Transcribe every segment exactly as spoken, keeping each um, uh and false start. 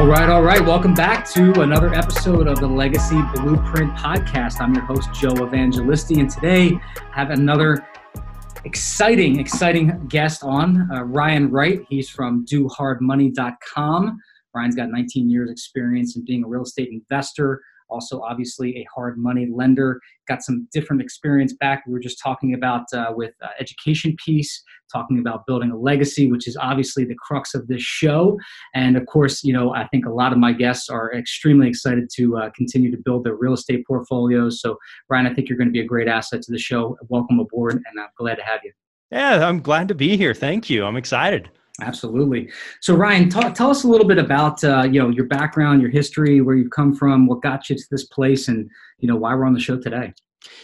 All right, all right. Welcome back to another episode of the Legacy Blueprint Podcast. I'm your host, Joe Evangelisti, and today I have another exciting, exciting guest on, uh, Ryan Wright. He's from do hard money dot com. Ryan's got nineteen years experience in being a real estate investor, also obviously a hard money lender. Got some different experience back. We were just talking about uh, with uh, education piece, talking about building a legacy, which is obviously the crux of this show. And of course, you know, I think a lot of my guests are extremely excited to uh, continue to build their real estate portfolios. So Ryan, I think you're going to be a great asset to the show. Welcome aboard, and I'm glad to have you. Yeah, I'm glad to be here. Thank you. I'm excited. Absolutely. So Ryan, talk, tell us a little bit about, uh, you know, your background, your history, where you've come from, what got you to this place, and, you know, why we're on the show today.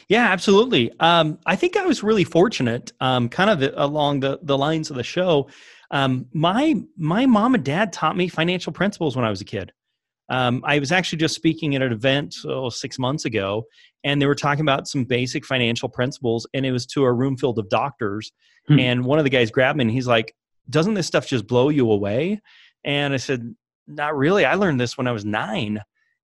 Yeah, absolutely. Um, I think I was really fortunate, um, kind of along the, the lines of the show. Um, my, my mom and dad taught me financial principles when I was a kid. Um, I was actually just speaking at an event oh, six months ago, and they were talking about some basic financial principles, and it was to a room filled of doctors. Hmm. And one of the guys grabbed me and he's like, "Doesn't this stuff just blow you away?" And I said, "Not really. I learned this when I was nine."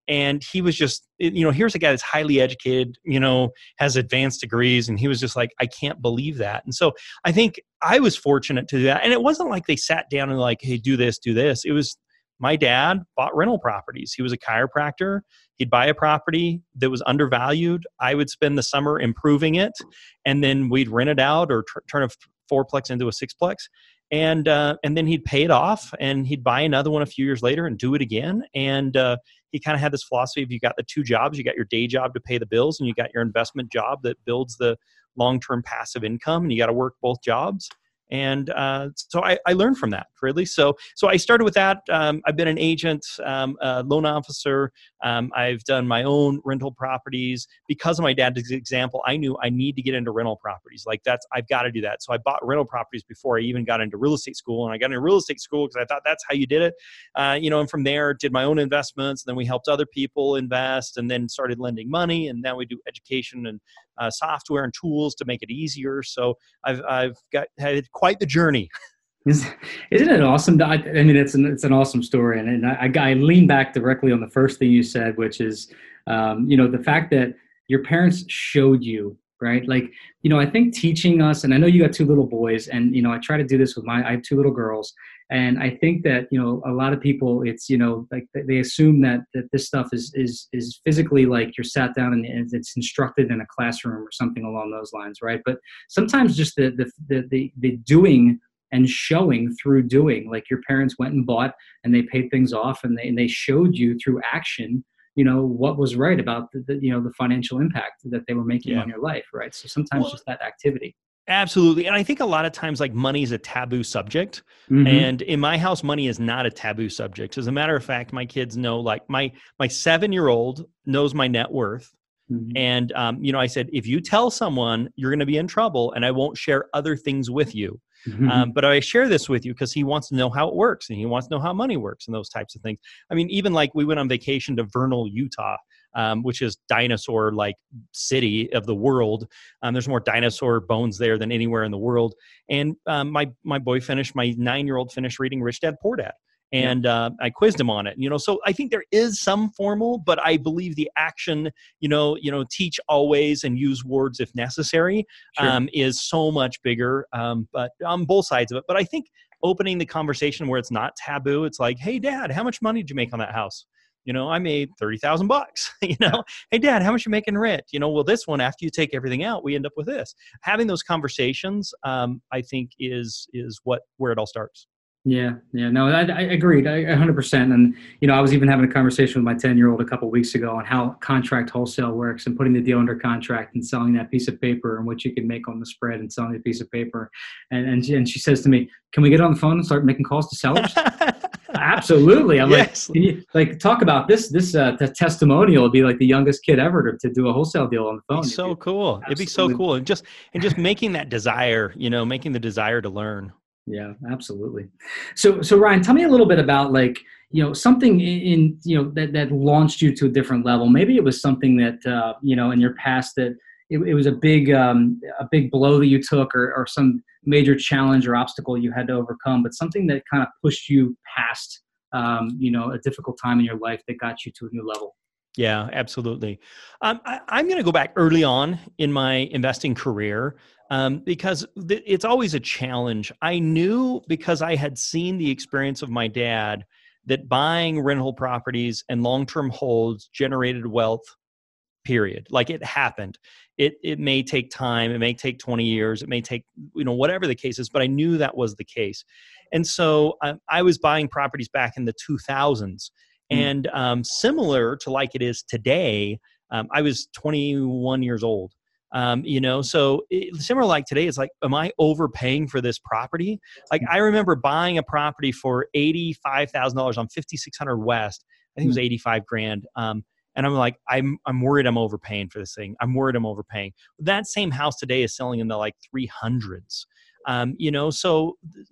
And he was just, you know, here's a guy that's highly educated, you know, has advanced degrees. And he was just like, "I can't believe that." And so I think I was fortunate to do that. And it wasn't like they sat down and like, "Hey, do this, do this." It was my dad bought rental properties. He was a chiropractor. He'd buy a property that was undervalued. I would spend the summer improving it. And then we'd rent it out or tr- turn a fourplex into a sixplex. And uh, and then he'd pay it off, and he'd buy another one a few years later and do it again. And uh, he kind of had this philosophy of you got the two jobs. You got your day job to pay the bills, and you got your investment job that builds the long-term passive income, and you got to work both jobs. And uh, so I, I learned from that, really. So so I started with that. Um, I've been an agent, um, a loan officer. Um, I've done my own rental properties. Because of my dad's example, I knew I need to get into rental properties. Like that's, I've got to do that. So I bought rental properties before I even got into real estate school. And I got into real estate school because I thought that's how you did it. Uh, you know, and from there, did my own investments. And then we helped other people invest, and then started lending money. And now we do education and uh, software and tools to make it easier. So I've, I've got, had quite the journey. Isn't it awesome? I mean, it's an, it's an awesome story. And, and I, I lean back directly on the first thing you said, which is, um, you know, the fact that your parents showed you, right? Like, you know, I think teaching us, and I know you got two little boys, and, you know, I try to do this with my, I have two little girls. And I think that, you know, a lot of people, it's, you know, like they assume that, that this stuff is, is, is physically like you're sat down and it's instructed in a classroom or something along those lines. Right. But sometimes just the, the, the, the, the doing and showing through doing, like your parents went and bought and they paid things off, and they, and they showed you through action, you know, what was right about the, the you know, the financial impact that they were making yeah. on your life. Right. So sometimes well, just that activity. Absolutely. And I think a lot of times like money is a taboo subject. Mm-hmm. And in my house, money is not a taboo subject. As a matter of fact, my kids know, like my, my seven-year-old knows my net worth. Mm-hmm. And, um, you know, I said, if you tell someone, you're going to be in trouble, and I won't share other things with you. Mm-hmm. Um, but I share this with you because he wants to know how it works, and he wants to know how money works and those types of things. I mean, even like we went on vacation to Vernal, Utah, um, which is dinosaur like city of the world. Um, there's more dinosaur bones there than anywhere in the world. And um, my my boy finished, my nine-year-old finished reading Rich Dad Poor Dad. And uh, I quizzed him on it, you know. So I think there is some formal, but I believe the action, you know, you know, teach always and use words if necessary, sure. um, is so much bigger. Um, but on both sides of it. But I think opening the conversation where it's not taboo, it's like, "Hey, Dad, how much money did you make on that house? You know, I made thirty thousand bucks, you know, yeah. Hey Dad, how much you make in rent? You know, well, this one, after you take everything out, we end up with this." Having those conversations, um, I think is, is what, where it all starts. Yeah. Yeah. No, I, I agreed a hundred percent. And, you know, I was even having a conversation with my ten year old a couple of weeks ago on how contract wholesale works, and putting the deal under contract and selling that piece of paper and what you can make on the spread and selling the piece of paper. And, and, and she says to me, "Can we get on the phone and start making calls to sellers?" Absolutely. I'm yes. like, you, like talk about this, this, uh, the testimonial would be like the youngest kid ever to, to do a wholesale deal on the phone. It'd so be, cool. Absolutely. It'd be so cool. And just, and just making that desire, you know, making the desire to learn. Yeah, absolutely. So, so Ryan, tell me a little bit about like, you know, something in, you know, that, that launched you to a different level. Maybe it was something that, uh, you know, in your past that it, it was a big, um, a big blow that you took, or, or some major challenge or obstacle you had to overcome, but something that kind of pushed you past um, you know, a difficult time in your life that got you to a new level. Yeah, absolutely. Um, I, I'm going to go back early on in my investing career um, because th- it's always a challenge. I knew, because I had seen the experience of my dad, that buying rental properties and long-term holds generated wealth, period. Like, it happened. It it may take time. It may take twenty years. It may take, you know, whatever the case is, but I knew that was the case. And so I, I was buying properties back in the two thousands. And um, similar to like it is today, um, I was twenty-one years old, um, you know, so it, similar like today, it's like, am I overpaying for this property? Like, I remember buying a property for eighty-five thousand dollars on fifty-six hundred West. I think it was eighty-five grand. Um, and I'm like, I'm I'm worried I'm overpaying for this thing. I'm worried I'm overpaying. That same house today is selling in the like three hundreds, um, you know, so... Th-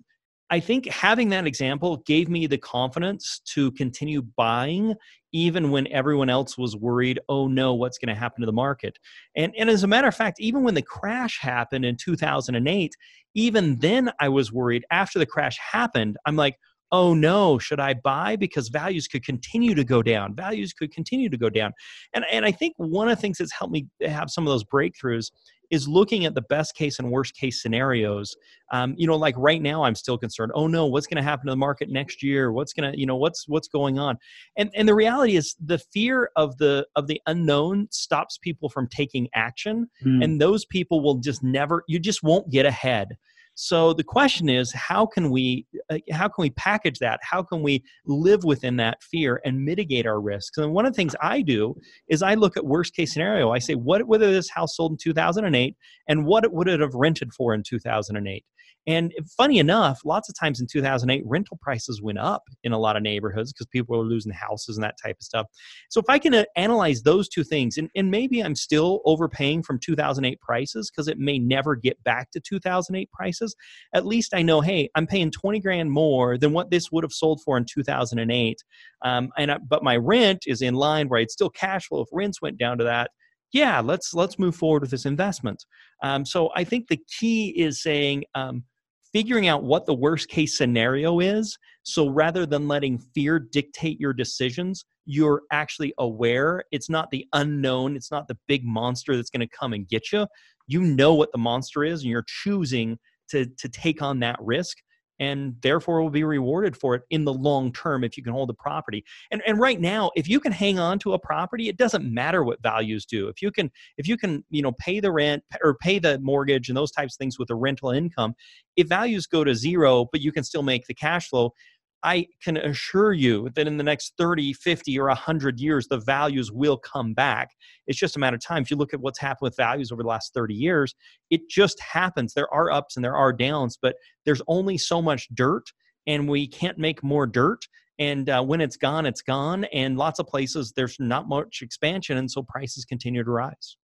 I think having that example gave me the confidence to continue buying, even when everyone else was worried, oh no, what's going to happen to the market? And, and as a matter of fact, even when the crash happened in two thousand eight, even then I was worried. After the crash happened, I'm like, oh no, should I buy? Because values could continue to go down. Values could continue to go down. And, and I think one of the things that's helped me have some of those breakthroughs is looking at the best case and worst case scenarios. Um, you know, like right now, I'm still concerned. Oh no, what's going to happen to the market next year? What's going to, you know, what's what's going on? And and the reality is, the fear of the of the unknown stops people from taking action, mm. and those people will just never. You just won't get ahead. So the question is, how can we uh, how can we package that? How can we live within that fear and mitigate our risks? And one of the things I do is I look at worst case scenario. I say, what would this house sold in two thousand eight, and what would it have rented for in two thousand eight? And funny enough, lots of times in two thousand eight, rental prices went up in a lot of neighborhoods because people were losing houses and that type of stuff. So if I can uh, analyze those two things, and, and maybe I'm still overpaying from two thousand eight prices because it may never get back to two thousand eight prices, at least I know, hey, I'm paying twenty grand more than what this would have sold for in two thousand eight. Um, and I, but my rent is in line where I'd still cash flow if rents went down to that. Yeah, let's let's move forward with this investment. Um, so I think the key is saying, um, figuring out what the worst case scenario is. So rather than letting fear dictate your decisions, you're actually aware. It's not the unknown. It's not the big monster that's going to come and get you. You know what the monster is, and you're choosing to, to take on that risk, and therefore will be rewarded for it in the long term if you can hold the property. And and right now, if you can hang on to a property, it doesn't matter what values do. If you can, if you can, you know, pay the rent or pay the mortgage and those types of things with a rental income, if values go to zero, but you can still make the cash flow, I can assure you that in the next thirty, fifty, or one hundred years, the values will come back. It's just a matter of time. If you look at what's happened with values over the last thirty years, it just happens. There are ups and there are downs, but there's only so much dirt, and we can't make more dirt. And uh, when it's gone, it's gone. And lots of places, there's not much expansion, and so prices continue to rise.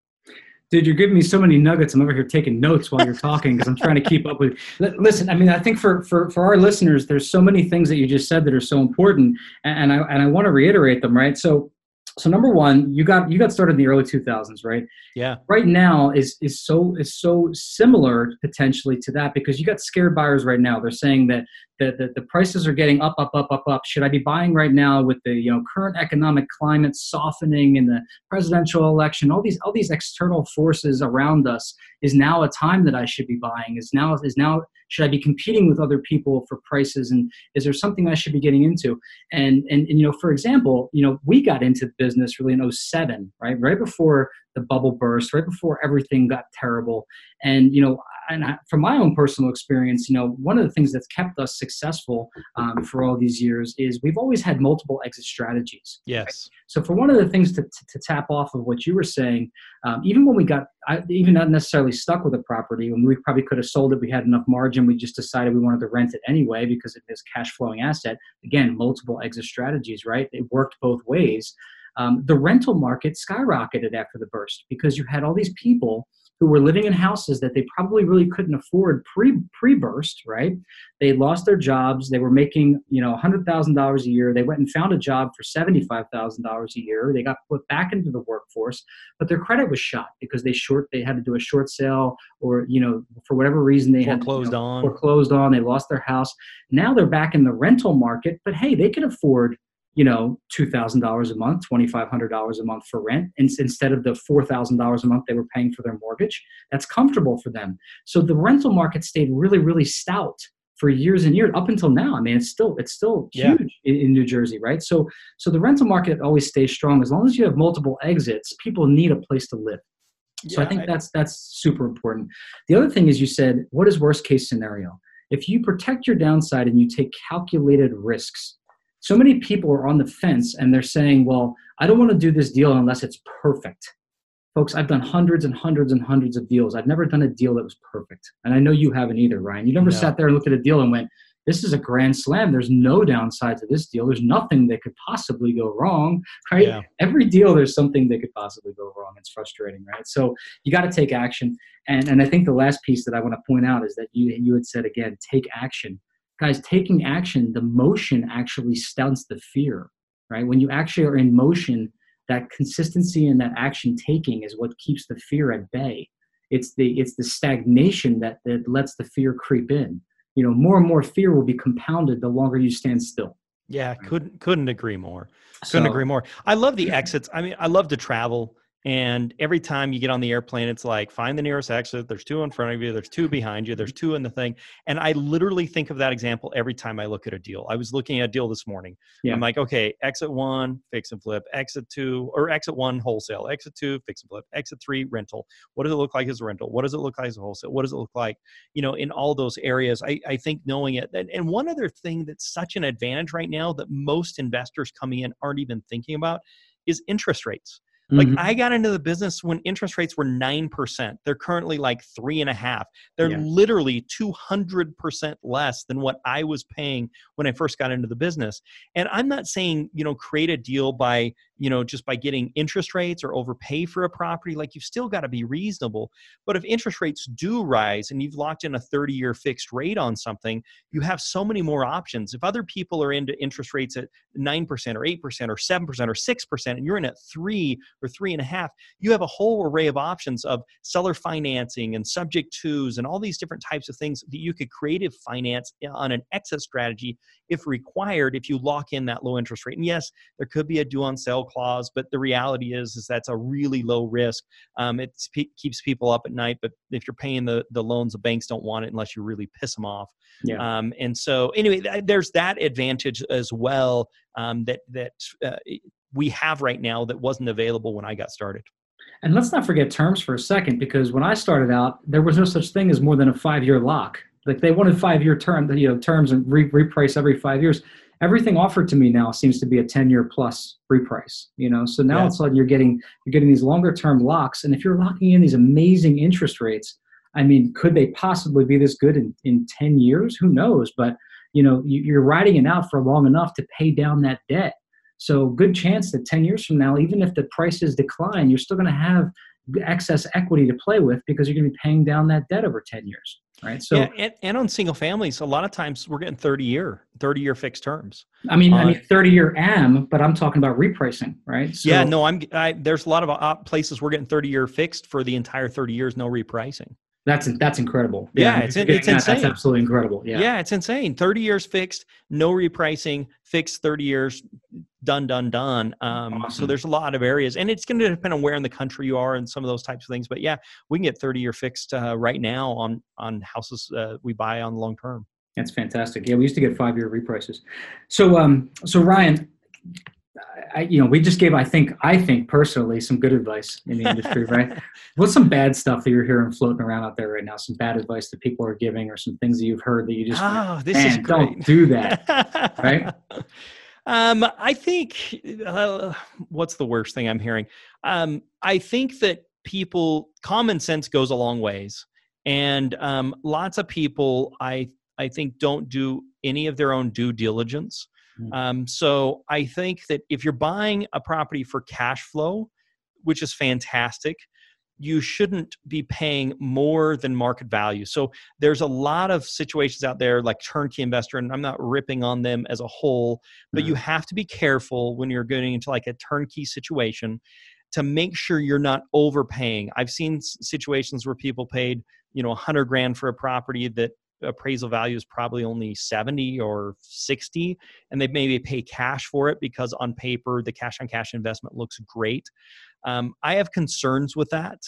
Dude, you're giving me so many nuggets. I'm over here taking notes while you're talking because I'm trying to keep up with. Listen, I mean, I think for, for, for our listeners, there's so many things that you just said that are so important, and, and I and I want to reiterate them, right? So, so number one, you got you got started in the early two thousands, right? Yeah. Right now is is so is so similar potentially to that, because you got scared buyers right now. They're saying that the the, the prices are getting up, up, up, up, up. Should I be buying right now with the, you know, current economic climate softening and the presidential election, all these all these external forces around us? Is now a time that I should be buying? Is now is now should I be competing with other people for prices? And is there something I should be getting into? And and, and you know, for example, you know, we got into the business really in oh seven, right? Right before the bubble burst, right before everything got terrible. And, you know, and I, from my own personal experience, you know, one of the things that's kept us successful um, for all these years is we've always had multiple exit strategies. Yes. Right? So for one of the things to, to, to tap off of what you were saying, um, even when we got, I, even not necessarily stuck with a property, when we probably could have sold it, we had enough margin, we just decided we wanted to rent it anyway because it is cash flowing asset. Again, multiple exit strategies, right? It worked both ways. Um, the rental market skyrocketed after the burst because you had all these people who were living in houses that they probably really couldn't afford pre, pre-burst, right? They lost their jobs. They were making, you know, one hundred thousand dollars a year. They went and found a job for seventy-five thousand dollars a year. They got put back into the workforce, but their credit was shot because they short, they had to do a short sale or, you know, for whatever reason they had foreclosed on, foreclosed on, they lost their house. Now they're back in the rental market, but hey, they could afford, you know, two thousand dollars a month, twenty-five hundred dollars a month for rent. And instead of the four thousand dollars a month they were paying for their mortgage, that's comfortable for them. So the rental market stayed really, really stout for years and years up until now. I mean, it's still, it's still huge yeah. in, in New Jersey, right? So, so the rental market always stays strong. As long as you have multiple exits, people need a place to live. So yeah, I think I, that's, that's super important. The other thing is you said, what is worst case scenario? If you protect your downside and you take calculated risks. So many people are on the fence and they're saying, well, I don't want to do this deal unless it's perfect. Folks, I've done hundreds and hundreds and hundreds of deals. I've never done a deal that was perfect. And I know you haven't either, Ryan. You never no. sat there and looked at a deal and went, this is a grand slam. There's no downside to this deal. There's nothing that could possibly go wrong, right? Yeah. Every deal, there's something that could possibly go wrong. It's frustrating, right? So you got to take action. And, and I think the last piece that I want to point out is that you, you had said, again, take action. Guys, taking action, the motion actually stunts the fear, right? When you actually are in motion, that consistency and that action taking is what keeps the fear at bay. It's the, it's the stagnation that, that lets the fear creep in. You know, more and more fear will be compounded the longer you stand still. Yeah, right? couldn't couldn't agree more. Couldn't so, agree more. I love the exits. I mean, I love to travel. And every time you get on the airplane, it's like, find the nearest exit. There's two in front of you. There's two behind you. There's two in the thing. And I literally think of that example every time I look at a deal. I was looking at a deal this morning. Yeah. I'm like, okay, exit one, fix and flip, exit two, or exit one, wholesale, exit two, fix and flip, exit three, rental. What does it look like as a rental? What does it look like as a wholesale? What does it look like, you know, in all those areas? I, I think knowing it. And one other thing that's such an advantage right now that most investors coming in aren't even thinking about is interest rates. Like mm-hmm. I got into the business when interest rates were nine percent. They're currently like three and a half. They're yeah. literally two hundred percent less than what I was paying when I first got into the business. And I'm not saying, you know, create a deal by, you know, just by getting interest rates or overpay for a property. Like you've still got to be reasonable. But if interest rates do rise and you've locked in a thirty year fixed rate on something, you have so many more options. If other people are into interest rates at nine percent or eight percent or seven percent or six percent, and you're in at three or three and a half, you have a whole array of options of seller financing and subject twos and all these different types of things that you could creative finance on an exit strategy if required, if you lock in that low interest rate. And yes, there could be a due on sale clause, but the reality is, is that's a really low risk. Um, it pe- keeps people up at night, but if you're paying the, the loans, the banks don't want it unless you really piss them off. Yeah. Um, and so anyway, th- there's that advantage as well um, that, that uh, we have right now that wasn't available when I got started. And let's not forget terms for a second, because when I started out, there was no such thing as more than a five-year lock. Like they wanted five-year term, you know, terms and re- reprice every five years. Everything offered to me now seems to be a ten-year plus reprice, you know. So now yeah. all of a sudden you're getting you're getting these longer-term locks, and if you're locking in these amazing interest rates, I mean, could they possibly be this good in, in ten years? Who knows? But you know, you, you're riding it out for long enough to pay down that debt. So good chance that ten years from now, even if the prices decline, you're still going to have excess equity to play with because you're going to be paying down that debt over ten years, right? So yeah, and, and on single families, a lot of times we're getting thirty year fixed terms. I mean, on, I mean thirty year am, but I'm talking about repricing, right? So, yeah, no, I'm. I, there's a lot of places we're getting thirty year fixed for the entire thirty years, no repricing. That's that's incredible. Yeah, yeah it's it's that, insane. That's absolutely incredible. Yeah, yeah, it's insane. thirty years fixed, no repricing, fixed thirty years, done, done, done. Um, awesome. So there's a lot of areas, and it's going to depend on where in the country you are and some of those types of things. But yeah, we can get thirty year fixed uh, right now on on houses uh, we buy on long term. That's fantastic. Yeah, we used to get five year reprices. So um, so Ryan. I, you know, we just gave, I think, I think personally, some good advice in the industry, right? What's some bad stuff that you're hearing floating around out there right now? Some bad advice that people are giving, or some things that you've heard that you just, oh, this is great. Don't do that, right? Um, I think, uh, what's the worst thing I'm hearing? Um, I think that people, common sense goes a long ways, and um, lots of people, I, I think, don't do any of their own due diligence. Um, so I think that if you're buying a property for cash flow, which is fantastic, you shouldn't be paying more than market value. So there's a lot of situations out there like turnkey investor, and I'm not ripping on them as a whole, but mm-hmm. you have to be careful when you're getting into like a turnkey situation to make sure you're not overpaying. I've seen situations where people paid, you know, a hundred grand for a property that appraisal value is probably only seventy or sixty, and they maybe pay cash for it because on paper, the cash on cash investment looks great. Um, I have concerns with that.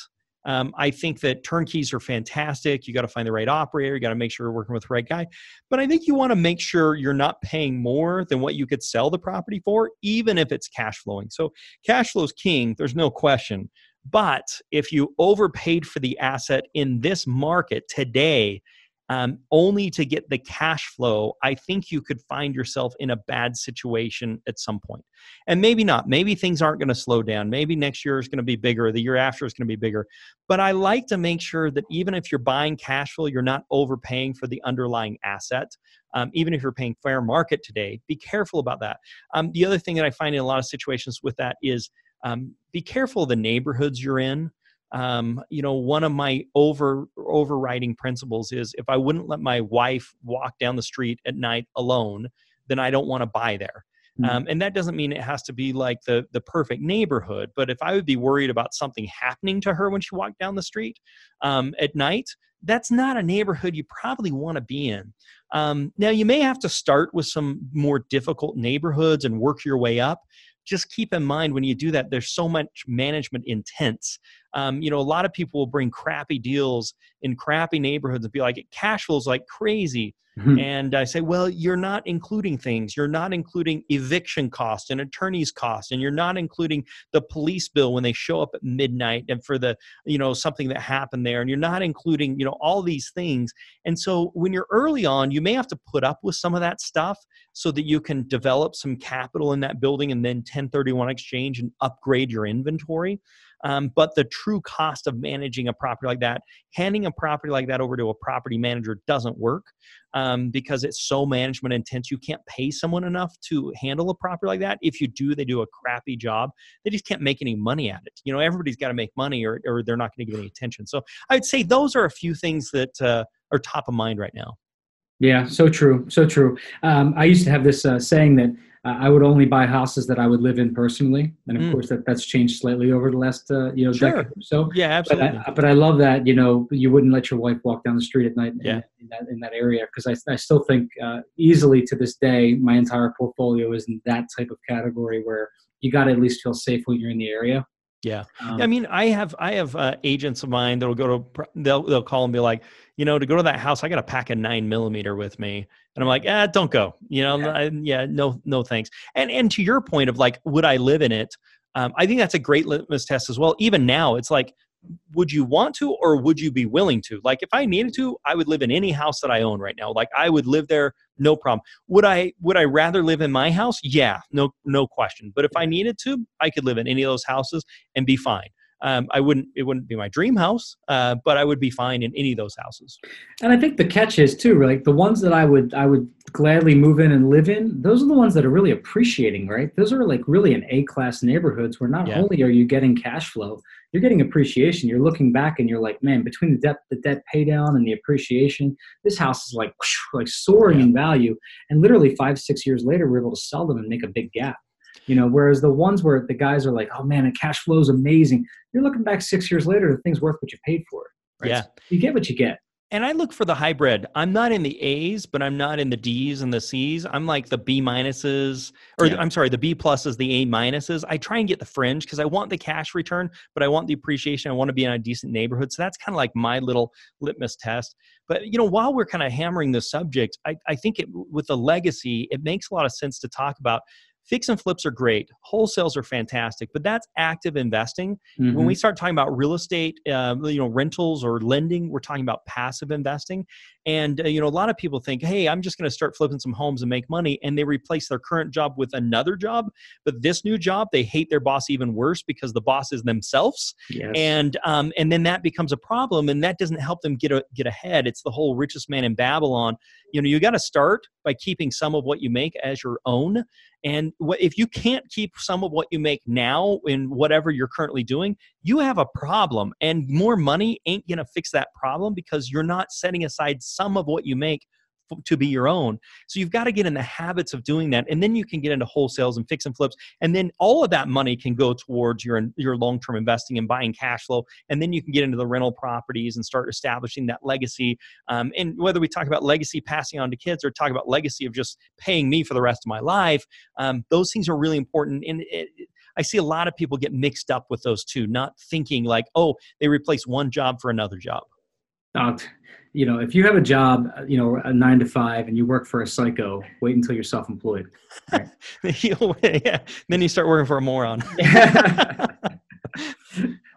Um, I think that turnkeys are fantastic. You got to find the right operator. You got to make sure you're working with the right guy. But I think you want to make sure you're not paying more than what you could sell the property for, even if it's cash flowing. So cash flow is king. There's no question. But if you overpaid for the asset in this market today, um, only to get the cash flow, I think you could find yourself in a bad situation at some point. And maybe not. Maybe things aren't going to slow down. Maybe next year is going to be bigger. The year after is going to be bigger. But I like to make sure that even if you're buying cash flow, you're not overpaying for the underlying asset. Um, even if you're paying fair market today, be careful about that. Um, the other thing that I find in a lot of situations with that is um, be careful of the neighborhoods you're in. Um, you know, one of my over overriding principles is if I wouldn't let my wife walk down the street at night alone, then I don't want to buy there. Mm-hmm. Um, and that doesn't mean it has to be like the, the perfect neighborhood, but if I would be worried about something happening to her when she walked down the street, um, at night, that's not a neighborhood you probably want to be in. Um, now you may have to start with some more difficult neighborhoods and work your way up. Just keep in mind when you do that, there's so much management intense. Um, you know, a lot of people will bring crappy deals in crappy neighborhoods and be like, it cash flows like crazy. Mm-hmm. And I say, well, you're not including things. You're not including eviction costs and attorney's costs, and you're not including the police bill when they show up at midnight and for the, you know, something that happened there. And you're not including, you know, all these things. And so when you're early on, you may have to put up with some of that stuff so that you can develop some capital in that building and then ten thirty-one exchange and upgrade your inventory. Um, but the true cost of managing a property like that, handing a property like that over to a property manager doesn't work um, because it's so management intense. You can't pay someone enough to handle a property like that. If you do, they do a crappy job. They just can't make any money at it. You know, everybody's got to make money or, or they're not going to get any attention. So I'd say those are a few things that uh, are top of mind right now. Yeah, so true. So true. Um, I used to have this uh, saying that uh, I would only buy houses that I would live in personally. And of mm. course, that, that's changed slightly over the last uh, you know, sure. decade or so. Yeah, absolutely. But I, but I love that, you know, you wouldn't let your wife walk down the street at night yeah. in, in, that, in that area. Because I, I still think uh, easily to this day, my entire portfolio is in that type of category where you got to at least feel safe when you're in the area. Yeah. Um, I mean, I have, I have uh, agents of mine that'll go to, they'll, they'll call and be like, you know, to go to that house, I got a pack of nine millimeter with me. And I'm like, ah, don't go, you know? Yeah. I, yeah no, no, thanks. And, and to your point of like, would I live in it? Um, I think that's a great litmus test as well. Even now it's like, would you want to, or would you be willing to? Like if I needed to, I would live in any house that I own right now. Like I would live there. No problem. Would I, would I rather live in my house? Yeah, no, no question. But if I needed to, I could live in any of those houses and be fine. Um, I wouldn't, it wouldn't be my dream house, uh, but I would be fine in any of those houses. And I think the catch is too, like right? the ones that I would, I would gladly move in and live in, those are the ones that are really appreciating, right? Those are like really an A-class neighborhoods where not yeah. only are you getting cash flow, you're getting appreciation. You're looking back and you're like, man, between the debt, the debt pay down and the appreciation, this house is like, whoosh, like soaring yeah. in value. And literally five, six years later, we're able to sell them and make a big gap. You know, whereas the ones where the guys are like, oh man, the cash flow is amazing. You're looking back six years later, the thing's worth what you paid for it. Right? Yeah. So you get what you get. And I look for the hybrid. I'm not in the A's, but I'm not in the D's and the C's. I'm like the B minuses, or yeah. I'm sorry, the B pluses, the A minuses. I try and get the fringe because I want the cash return, but I want the appreciation. I want to be in a decent neighborhood. So that's kind of like my little litmus test. But, you know, while we're kind of hammering the subject, I, I think it, with the legacy, it makes a lot of sense to talk about. Fix and flips are great. Wholesales are fantastic, but that's active investing. Mm-hmm. When we start talking about real estate, uh, you know, rentals or lending, we're talking about passive investing. And, uh, you know, a lot of people think, hey, I'm just going to start flipping some homes and make money. And they replace their current job with another job. But this new job, they hate their boss even worse because the boss is themselves. Yes. And, um, and then that becomes a problem, and that doesn't help them get, a, get ahead. It's the whole richest man in Babylon you know, you got to start by keeping some of what you make as your own. And if you can't keep some of what you make now in whatever you're currently doing, you have a problem, and more money ain't going to fix that problem because you're not setting aside some of what you make to be your own. So you've got to get in the habits of doing that. And then you can get into wholesales and fix and flips. And then all of that money can go towards your, your long-term investing and buying cash flow. And then you can get into the rental properties and start establishing that legacy. Um, and whether we talk about legacy passing on to kids or talk about legacy of just paying me for the rest of my life, um, those things are really important. And it, I see a lot of people get mixed up with those two, not thinking like, oh, they replace one job for another job. Uh, you know, if you have a job, you know, a nine to five and you work for a psycho, wait until you're self-employed. Right? Yeah. Then you start working for a moron. I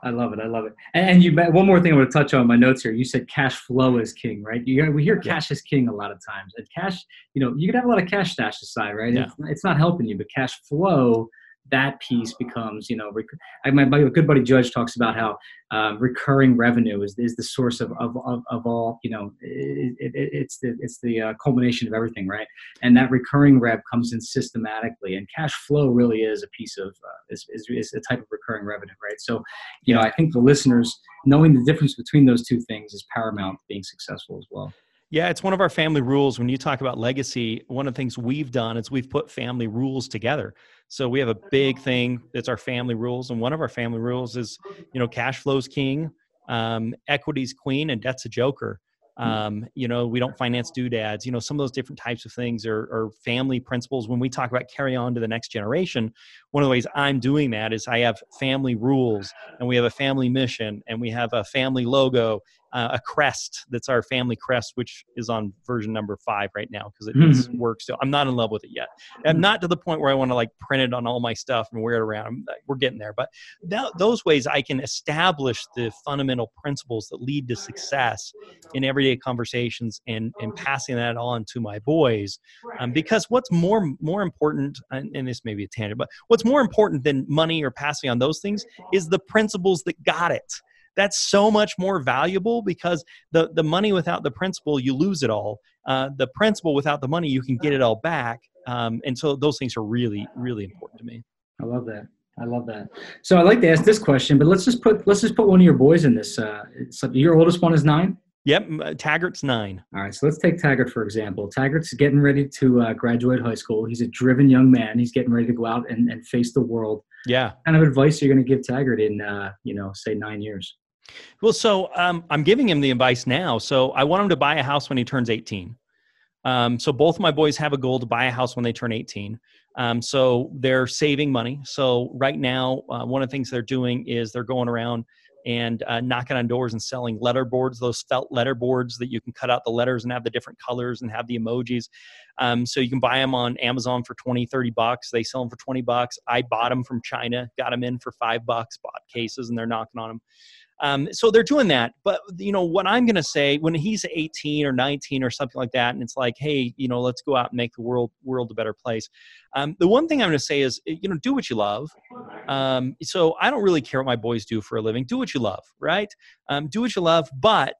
love it. I love it. And you, one more thing I want to touch on my notes here. You said cash flow is king, right? You, we hear cash is king a lot of times, and cash, you know, you can have a lot of cash stashed aside, right? Yeah. It's, it's not helping you, but cash flow, that piece becomes, you know, rec- I, my buddy, good buddy Judge talks about how um, recurring revenue is, is the source of, of, of, of all, you know, it, it, it's the, it's the uh, culmination of everything, right? And that recurring rev comes in systematically, and cash flow really is a piece of, uh, is, is, is a type of recurring revenue, right? So, you know, I think the listeners, knowing the difference between those two things is paramount to being successful as well. Yeah, it's one of our family rules. When you talk about legacy, one of the things we've done is we've put family rules together. So we have a big thing that's our family rules. And one of our family rules is, you know, cash flow's king, um, equity's queen, and debt's a joker. Um, you know, we don't finance doodads. You know, some of those different types of things are, are family principles. When we talk about carry on to the next generation, one of the ways I'm doing that is I have family rules, and we have a family mission, and we have a family logo. Uh, a crest that's our family crest, which is on version number five right now because it mm-hmm. works. So I'm not in love with it yet. I'm not to the point where I want to like print it on all my stuff and wear it around. I'm, we're getting there, but that, those ways I can establish the fundamental principles that lead to success in everyday conversations, and and passing that on to my boys. Um, because what's more more important, and, and this may be a tangent, but what's more important than money or passing on those things is the principles that got it. That's so much more valuable, because the, the money without the principle, you lose it all. Uh, the principle without the money, you can get it all back. Um, and so those things are really, really important to me. I love that. I love that. So I like to ask this question, but let's just put, let's just put one of your boys in this. Uh, it's like your oldest one is nine. Yep. Taggart's nine. All right. So let's take Taggart, for example. Taggart's getting ready to uh, graduate high school. He's a driven young man. He's getting ready to go out and, and face the world. Yeah. What kind of advice are you going to give Taggart in, uh, you know, say nine years? Well, so um, I'm giving him the advice now. So I want him to buy a house when he turns eighteen. Um, so both of my boys have a goal to buy a house when they turn eighteen. Um, so they're saving money. So right now, uh, one of the things they're doing is they're going around and uh, knocking on doors and selling letter boards, those felt letter boards that you can cut out the letters and have the different colors and have the emojis. Um, so you can buy them on Amazon for twenty, thirty bucks. They sell them for twenty bucks. I bought them from China, got them in for five bucks, bought cases, and they're knocking on them. Um, so they're doing that. But, you know, what I'm going to say when he's eighteen or nineteen or something like that, and it's like, hey, you know, let's go out and make the world world a better place. Um, the one thing I'm going to say is, you know, do what you love. Um, so I don't really care what my boys do for a living. Do what you love, right? Um, do what you love, but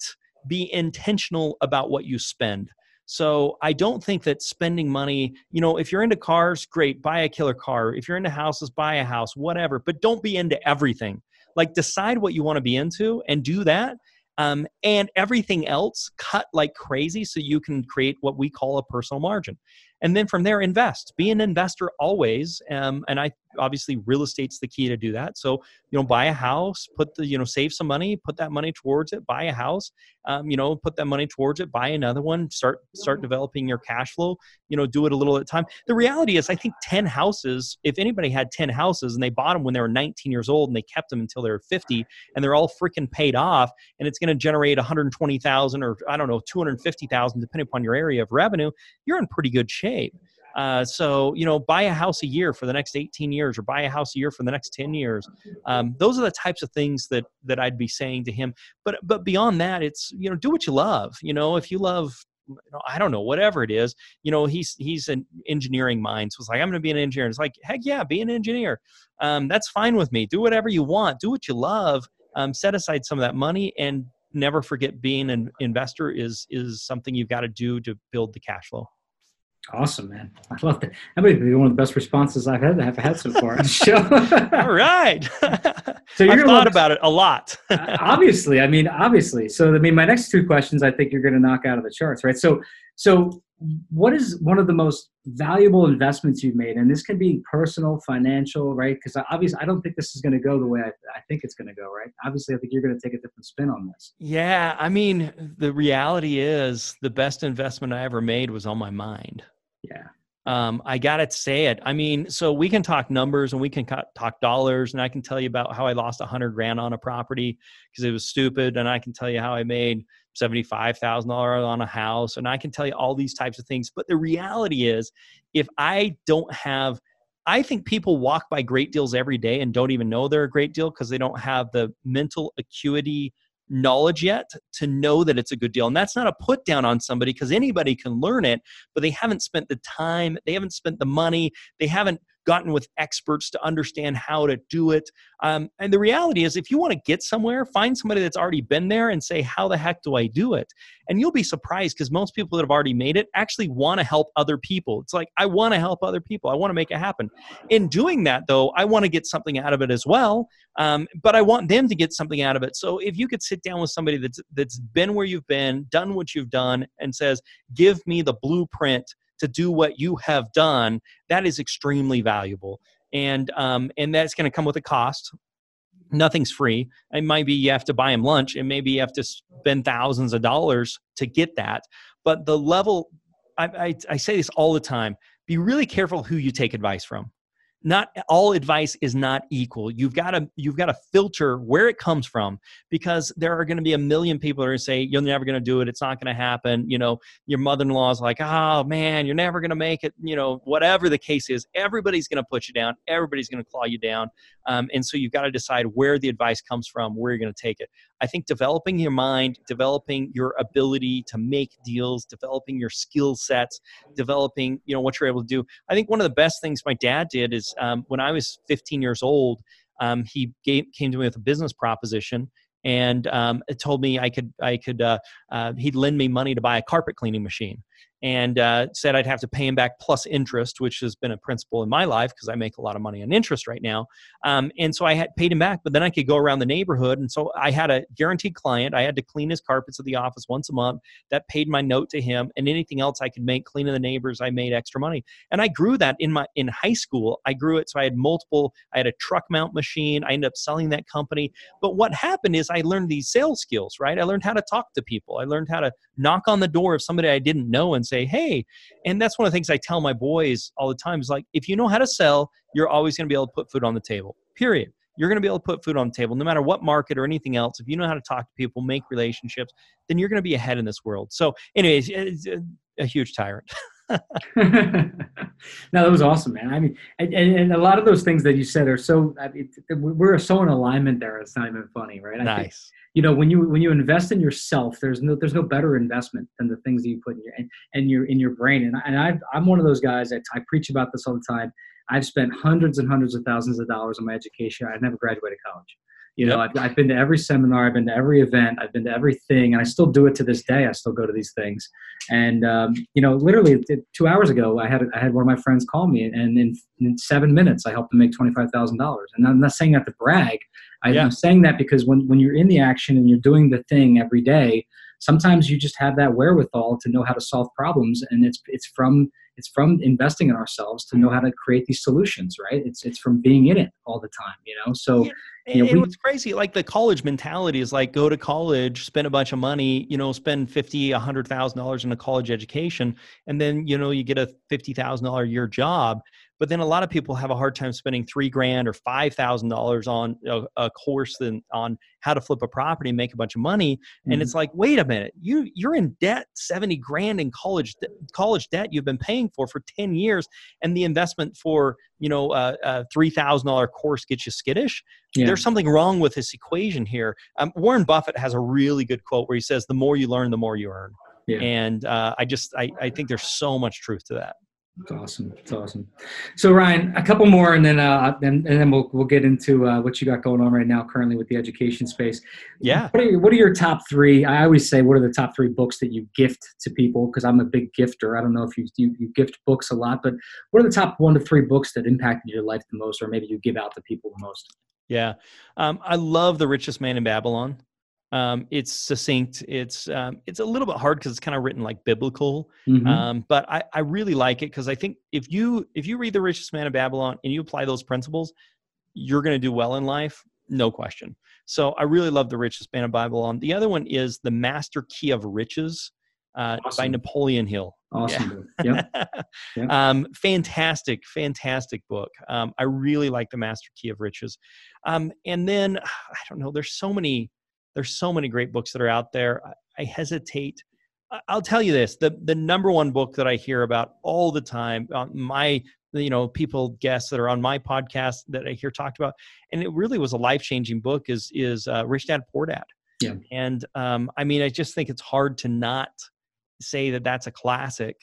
be intentional about what you spend. So I don't think that spending money, you know, if you're into cars, great, buy a killer car. If you're into houses, buy a house, whatever. But don't be into everything. Like, decide what you want to be into and do that. Um, and everything else, cut like crazy so you can create what we call a personal margin. And then from there, invest. Be an investor always. Um, and I obviously real estate's the key to do that. So, you know, buy a house, put the, you know, save some money, put that money towards it, buy a house, um, you know, put that money towards it, buy another one, start, start developing your cash flow, you know, do it a little at a time. The reality is, I think ten houses, if anybody had ten houses and they bought them when they were nineteen years old and they kept them until they were fifty, and they're all freaking paid off, and it's going to generate one hundred twenty thousand or I don't know, two hundred fifty thousand, depending upon your area of revenue, you're in pretty good shape. Uh, so, you know, buy a house a year for the next eighteen years, or buy a house a year for the next ten years. Um, those are the types of things that, that I'd be saying to him. But, but beyond that, it's, you know, do what you love. You know, if you love, you know, I don't know, whatever it is, you know, he's, he's an engineering mind. So it's like, I'm going to be an engineer. It's like, heck yeah, be an engineer. Um, that's fine with me. Do whatever you want, do what you love. Um, set aside some of that money and never forget being an investor is is something you've got to do to build the cash flow. Awesome, man. I love that. That might be one of the best responses I've had, I've had so far on the show. All right. So you're I've thought about it a lot. Obviously. I mean, obviously. So, I mean, my next two questions, I think you're going to knock out of the charts, right? So, so what is one of the most valuable investments you've made? And this can be personal, financial, right? Because obviously, I don't think this is going to go the way I, I think it's going to go, right? Obviously, I think you're going to take a different spin on this. Yeah. I mean, the reality is the best investment I ever made was on my mind. Yeah. Um, I got to say it. I mean, so we can talk numbers and we can talk dollars, and I can tell you about how I lost a hundred grand on a property because it was stupid. And I can tell you how I made seventy-five thousand dollars on a house. And I can tell you all these types of things. But the reality is, if I don't have, I think people walk by great deals every day and don't even know they're a great deal because they don't have the mental acuity knowledge yet to know that it's a good deal. And that's not a put down on somebody because anybody can learn it, but they haven't spent the time, they haven't spent the money, they haven't gotten with experts to understand how to do it. Um, and the reality is, if you want to get somewhere, find somebody that's already been there and say, how the heck do I do it? And you'll be surprised because most people that have already made it actually want to help other people. It's like, I want to help other people. I want to make it happen. In doing that though, I want to get something out of it as well. Um, but I want them to get something out of it. So if you could sit down with somebody that's that's been where you've been, done what you've done, and says, give me the blueprint to do what you have done, that is extremely valuable. And um, and that's going to come with a cost. Nothing's free. It might be you have to buy them lunch, and maybe you have to spend thousands of dollars to get that. But the level, I, I, I say this all the time, be really careful who you take advice from. Not all advice is not equal. You've got to you've got to filter where it comes from, because there are going to be a million people that are going to say, you're never going to do it. It's not going to happen. You know, your mother-in-law is like, oh man, you're never going to make it. You know, whatever the case is, everybody's going to put you down. Everybody's going to claw you down. Um, and so you've got to decide where the advice comes from, where you're going to take it. I think developing your mind, developing your ability to make deals, developing your skill sets, developing, you know, what you're able to do. I think one of the best things my dad did is um, when I was fifteen years old, um, he gave, came to me with a business proposition and um, it told me I could, I could, uh, uh, he'd lend me money to buy a carpet cleaning machine. And uh, said I'd have to pay him back plus interest, which has been a principle in my life because I make a lot of money on interest right now. Um, and so I had paid him back, but then I could go around the neighborhood. And so I had a guaranteed client. I had to clean his carpets at the office once a month. That paid my note to him, and anything else I could make cleaning the neighbors, I made extra money. And I grew that in my in high school. I grew it so I had multiple. I had a truck mount machine. I ended up selling that company. But what happened is I learned these sales skills, right? I learned how to talk to people. I learned how to knock on the door of somebody I didn't know and say, hey. And that's one of the things I tell my boys all the time is like, if you know how to sell, you're always going to be able to put food on the table, period. You're going to be able to put food on the table, no matter what market or anything else. If you know how to talk to people, make relationships, then you're going to be ahead in this world. So anyways, it's a huge tyrant. No, that was awesome, man. I mean, and, and a lot of those things that you said are so, I mean, we're so in alignment there. It's not even funny, right? I nice. Think, you know, when you, when you invest in yourself, there's no, there's no better investment than the things that you put in your, and, and your, in your brain. And, and I've, I'm one of those guys that I preach about this all the time. I've spent hundreds and hundreds of thousands of dollars on my education. I've never graduated college. You know, yep. I've, I've been to every seminar, I've been to every event, I've been to everything, and I still do it to this day. I still go to these things. And, um, you know, literally two hours ago, I had I had one of my friends call me, and in, in seven minutes, I helped them make twenty-five thousand dollars. And I'm not saying that to brag. I'm yeah. saying that because when, when you're in the action and you're doing the thing every day, sometimes you just have that wherewithal to know how to solve problems. And it's it's from it's from investing in ourselves to know how to create these solutions, right? It's it's from being in it all the time, you know? So yeah. And, you know, we, and what's crazy, like the college mentality is like, go to college, spend a bunch of money, you know, spend fifty thousand dollars, one hundred thousand dollars in a college education. And then, you know, you get a fifty thousand dollars a year job. But then a lot of people have a hard time spending three grand or five thousand dollars on a, a course than on how to flip a property and make a bunch of money. And mm-hmm. It's like, wait a minute, you, you're in debt, seventy grand in college, college debt you've been paying for for ten years. And the investment for, you know, uh, a three thousand dollars course gets you skittish. Yeah. There's something wrong with this equation here. Um, Warren Buffett has a really good quote where he says, the more you learn, the more you earn. Yeah. And uh, I just, I, I think there's so much truth to that. It's awesome. It's awesome. So Ryan, a couple more, and then uh, and, and then we'll we'll get into uh, what you got going on right now currently with the education space. Yeah. What are your, what are your top three? I always say, what are the top three books that you gift to people? Because I'm a big gifter. I don't know if you, you you gift books a lot, but what are the top one to three books that impacted your life the most, or maybe you give out to people the most? Yeah, um, I love The Richest Man in Babylon. Um, it's succinct. It's um, it's a little bit hard because it's kind of written like biblical, mm-hmm. um, but I, I really like it because I think if you if you read The Richest Man in Babylon and you apply those principles, you're going to do well in life, no question. So I really love The Richest Man in Babylon. The other one is The Master Key of Riches uh, awesome. by Napoleon Hill. Awesome. Yeah. Yep. Yep. Um, fantastic, fantastic book. Um, I really like The Master Key of Riches. Um, and then I don't know. There's so many. There's so many great books that are out there. I, I hesitate. I'll tell you this: the the number one book that I hear about all the time, uh, my you know people guests that are on my podcast that I hear talked about, and it really was a life changing book is is uh, Rich Dad Poor Dad. Yeah. And um, I mean, I just think it's hard to not say that that's a classic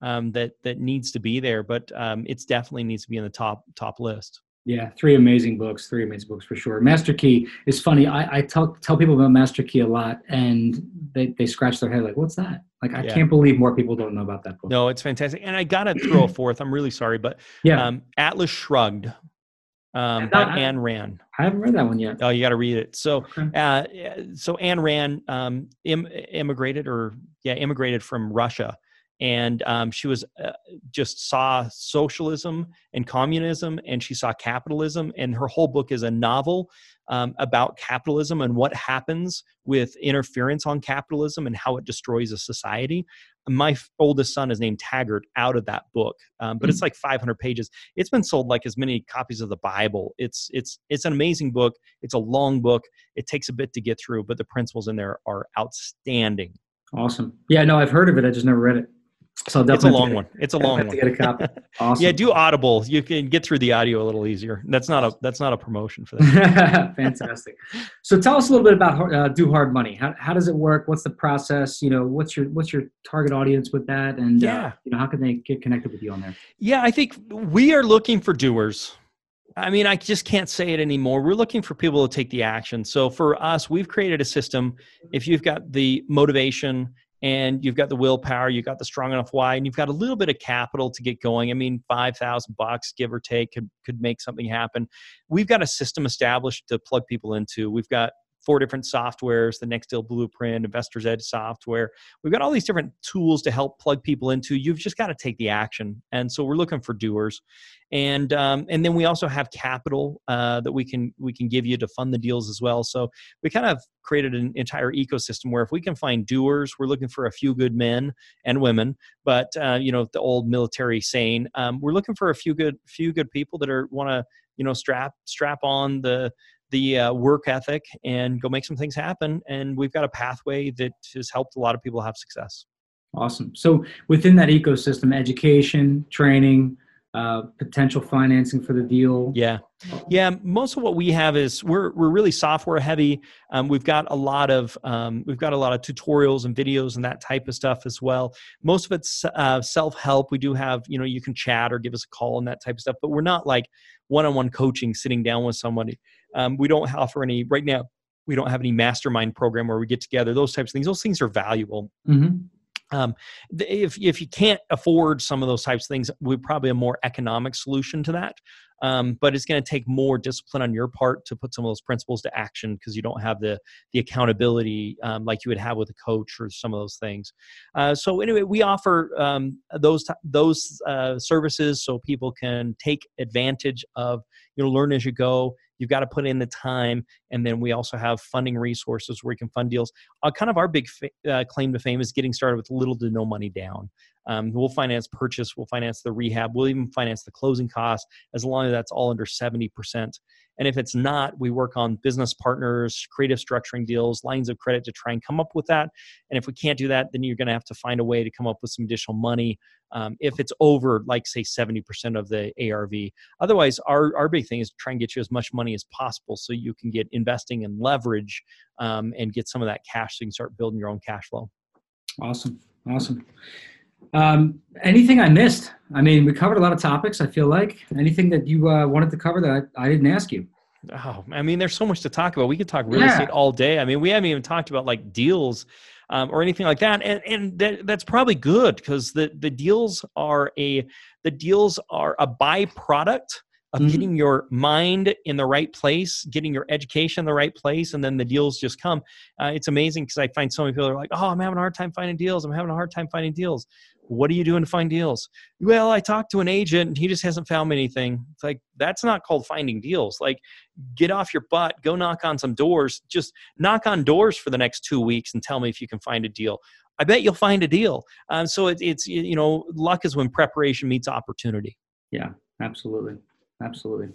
um, that that needs to be there, but um, it's definitely needs to be in the top top list. Yeah, three amazing books, three amazing books for sure. Master Key is funny. I, I tell tell people about Master Key a lot, and they, they scratch their head like, "What's that?" Like, I yeah. can't believe more people don't know about that book. No, it's fantastic. And I gotta throw a fourth. I'm really sorry, but yeah, um, Atlas Shrugged um, by I, Ayn Rand. I haven't read that one yet. Oh, you got to read it. So, okay. uh, so Ayn Rand um, im- immigrated, or yeah, immigrated from Russia. And um, she was uh, just saw socialism and communism, and she saw capitalism. And her whole book is a novel um, about capitalism and what happens with interference on capitalism and how it destroys a society. My f- oldest son is named Taggart out of that book, um, but mm-hmm. it's like five hundred pages. It's been sold like as many copies of the Bible. It's it's it's an amazing book. It's a long book. It takes a bit to get through, but the principles in there are outstanding. Awesome. Yeah, no, I've heard of it. I just never read it. So it's a long one. It's a long one. To get a copy. Awesome. Yeah, do Audible. You can get through the audio a little easier. That's not a that's not a promotion for that. Fantastic. So tell us a little bit about uh, Do Hard Money. How how does it work? What's the process? You know, what's your what's your target audience with that? And yeah. uh, you know, how can they get connected with you on there? Yeah, I think we are looking for doers. I mean, I just can't say it anymore. We're looking for people to take the action. So for us, we've created a system. If you've got the motivation, and you've got the willpower, you've got the strong enough why, and you've got a little bit of capital to get going. I mean, five thousand bucks, give or take, could, could make something happen. We've got a system established to plug people into. We've got four different softwares, the Next Deal Blueprint, Investor's Edge software. We've got all these different tools to help plug people into. You've just got to take the action. And so we're looking for doers. And um, and then we also have capital uh, that we can we can give you to fund the deals as well. So we kind of created an entire ecosystem where if we can find doers, we're looking for a few good men and women. But uh, you know, the old military saying, um, we're looking for a few good few good people that are want to you know strap strap on the the uh, work ethic and go make some things happen. And we've got a pathway that has helped a lot of people have success. Awesome. So within that ecosystem, education, training, uh, potential financing for the deal. Yeah. Yeah. Most of what we have is we're, we're really software heavy. Um, we've got a lot of, um, we've got a lot of tutorials and videos and that type of stuff as well. Most of it's uh, self-help. We do have, you know, you can chat or give us a call and that type of stuff, but we're not like one-on-one coaching, sitting down with somebody. Um, we don't offer any right now. We don't have any mastermind program where we get together. Those types of things. Those things are valuable. Mm-hmm. Um, if if you can't afford some of those types of things, we're probably a more economic solution to that. Um, but it's going to take more discipline on your part to put some of those principles to action because you don't have the the accountability um, like you would have with a coach or some of those things. Uh, so anyway, we offer um, those those uh, services so people can take advantage of you know learn as you go. You've got to put in the time. And then we also have funding resources where you can fund deals. Uh, kind of our big fa- uh, claim to fame is getting started with little to no money down. Um, we'll finance purchase, we'll finance the rehab, we'll even finance the closing costs as long as that's all under seventy percent. And if it's not, we work on business partners, creative structuring deals, lines of credit to try and come up with that. And if we can't do that, then you're going to have to find a way to come up with some additional money um, if it's over, like, say, seventy percent of the A R V. Otherwise, our, our big thing is to try and get you as much money as possible so you can get investing and leverage um, and get some of that cash so you can start building your own cash flow. Awesome. Awesome. Um, anything I missed? I mean, we covered a lot of topics, I feel like. Anything that you uh, wanted to cover that I, I didn't ask you? Oh, I mean, there's so much to talk about. We could talk real yeah. estate all day. I mean, we haven't even talked about like deals um, or anything like that. And, and that, that's probably good because the, the deals are a, the deals are a byproduct of mm-hmm. getting your mind in the right place, getting your education in the right place, and then the deals just come. Uh, it's amazing because I find so many people are like, oh, I'm having a hard time finding deals. I'm having a hard time finding deals. What are you doing to find deals? Well, I talked to an agent and he just hasn't found me anything. It's like, that's not called finding deals. Like, get off your butt, go knock on some doors, just knock on doors for the next two weeks and tell me if you can find a deal. I bet you'll find a deal. Um, so it, it's, you know, luck is when preparation meets opportunity. Yeah, absolutely. Absolutely.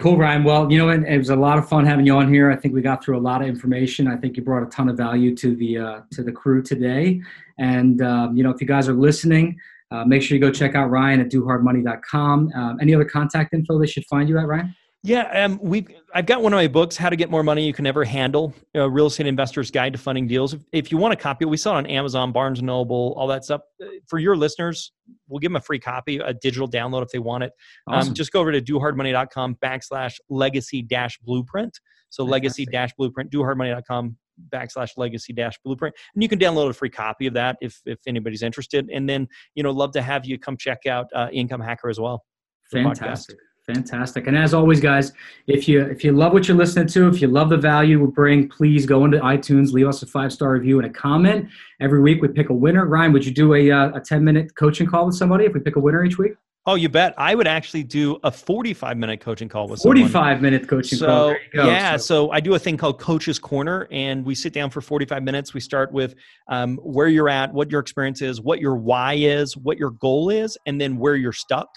Cool, Ryan. Well, you know, it, it was a lot of fun having you on here. I think we got through a lot of information. I think you brought a ton of value to the uh, to the crew today. And, um, you know, if you guys are listening, uh, make sure you go check out Ryan at do hard money dot com. Um, any other contact info they should find you at, Ryan? Yeah, um, we've, I've got one of my books, How to Get More Money You Can Never Handle, a Real Estate Investor's Guide to Funding Deals. If, if you want a copy, we sell it on Amazon, Barnes and Noble, all that stuff. For your listeners, we'll give them a free copy, a digital download if they want it. Awesome. Um, just go over to do hard money dot com backslash legacy dash blueprint. So Fantastic. legacy dash blueprint, do hard money dot com backslash legacy dash blueprint. And you can download a free copy of that if, if anybody's interested. And then, you know, love to have you come check out uh, Income Hacker as well. Fantastic. Fantastic. And as always, guys, if you if you love what you're listening to, if you love the value we bring, please go into iTunes, leave us a five-star review and a comment. Every week we pick a winner. Ryan, would you do a uh, a ten-minute coaching call with somebody if we pick a winner each week? Oh, you bet. I would actually do a forty-five minute coaching call with someone. forty-five minute coaching so, call. There you go. Yeah. So. so I do a thing called Coach's Corner, and we sit down for forty-five minutes. We start with um, where you're at, what your experience is, what your why is, what your goal is, and then where you're stuck.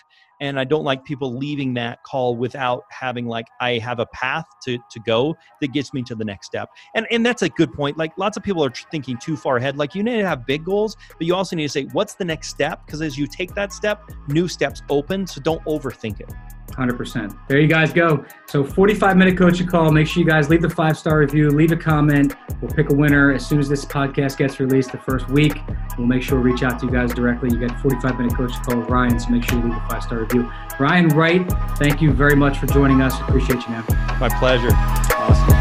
And I don't like people leaving that call without having like, I have a path to, to go that gets me to the next step. And and that's a good point. Like lots of people are thinking too far ahead. Like you need to have big goals, but you also need to say, what's the next step? Because as you take that step, new steps open. So don't overthink it. one hundred percent. There you guys go. So forty-five minute coaching call. Make sure you guys leave the five-star review, leave a comment. We'll pick a winner as soon as this podcast gets released the first week. We'll make sure we reach out to you guys directly. You got forty-five minute coaching call with Ryan, so make sure you leave a five-star review. Ryan Wright, thank you very much for joining us. Appreciate you, man. My pleasure. Awesome.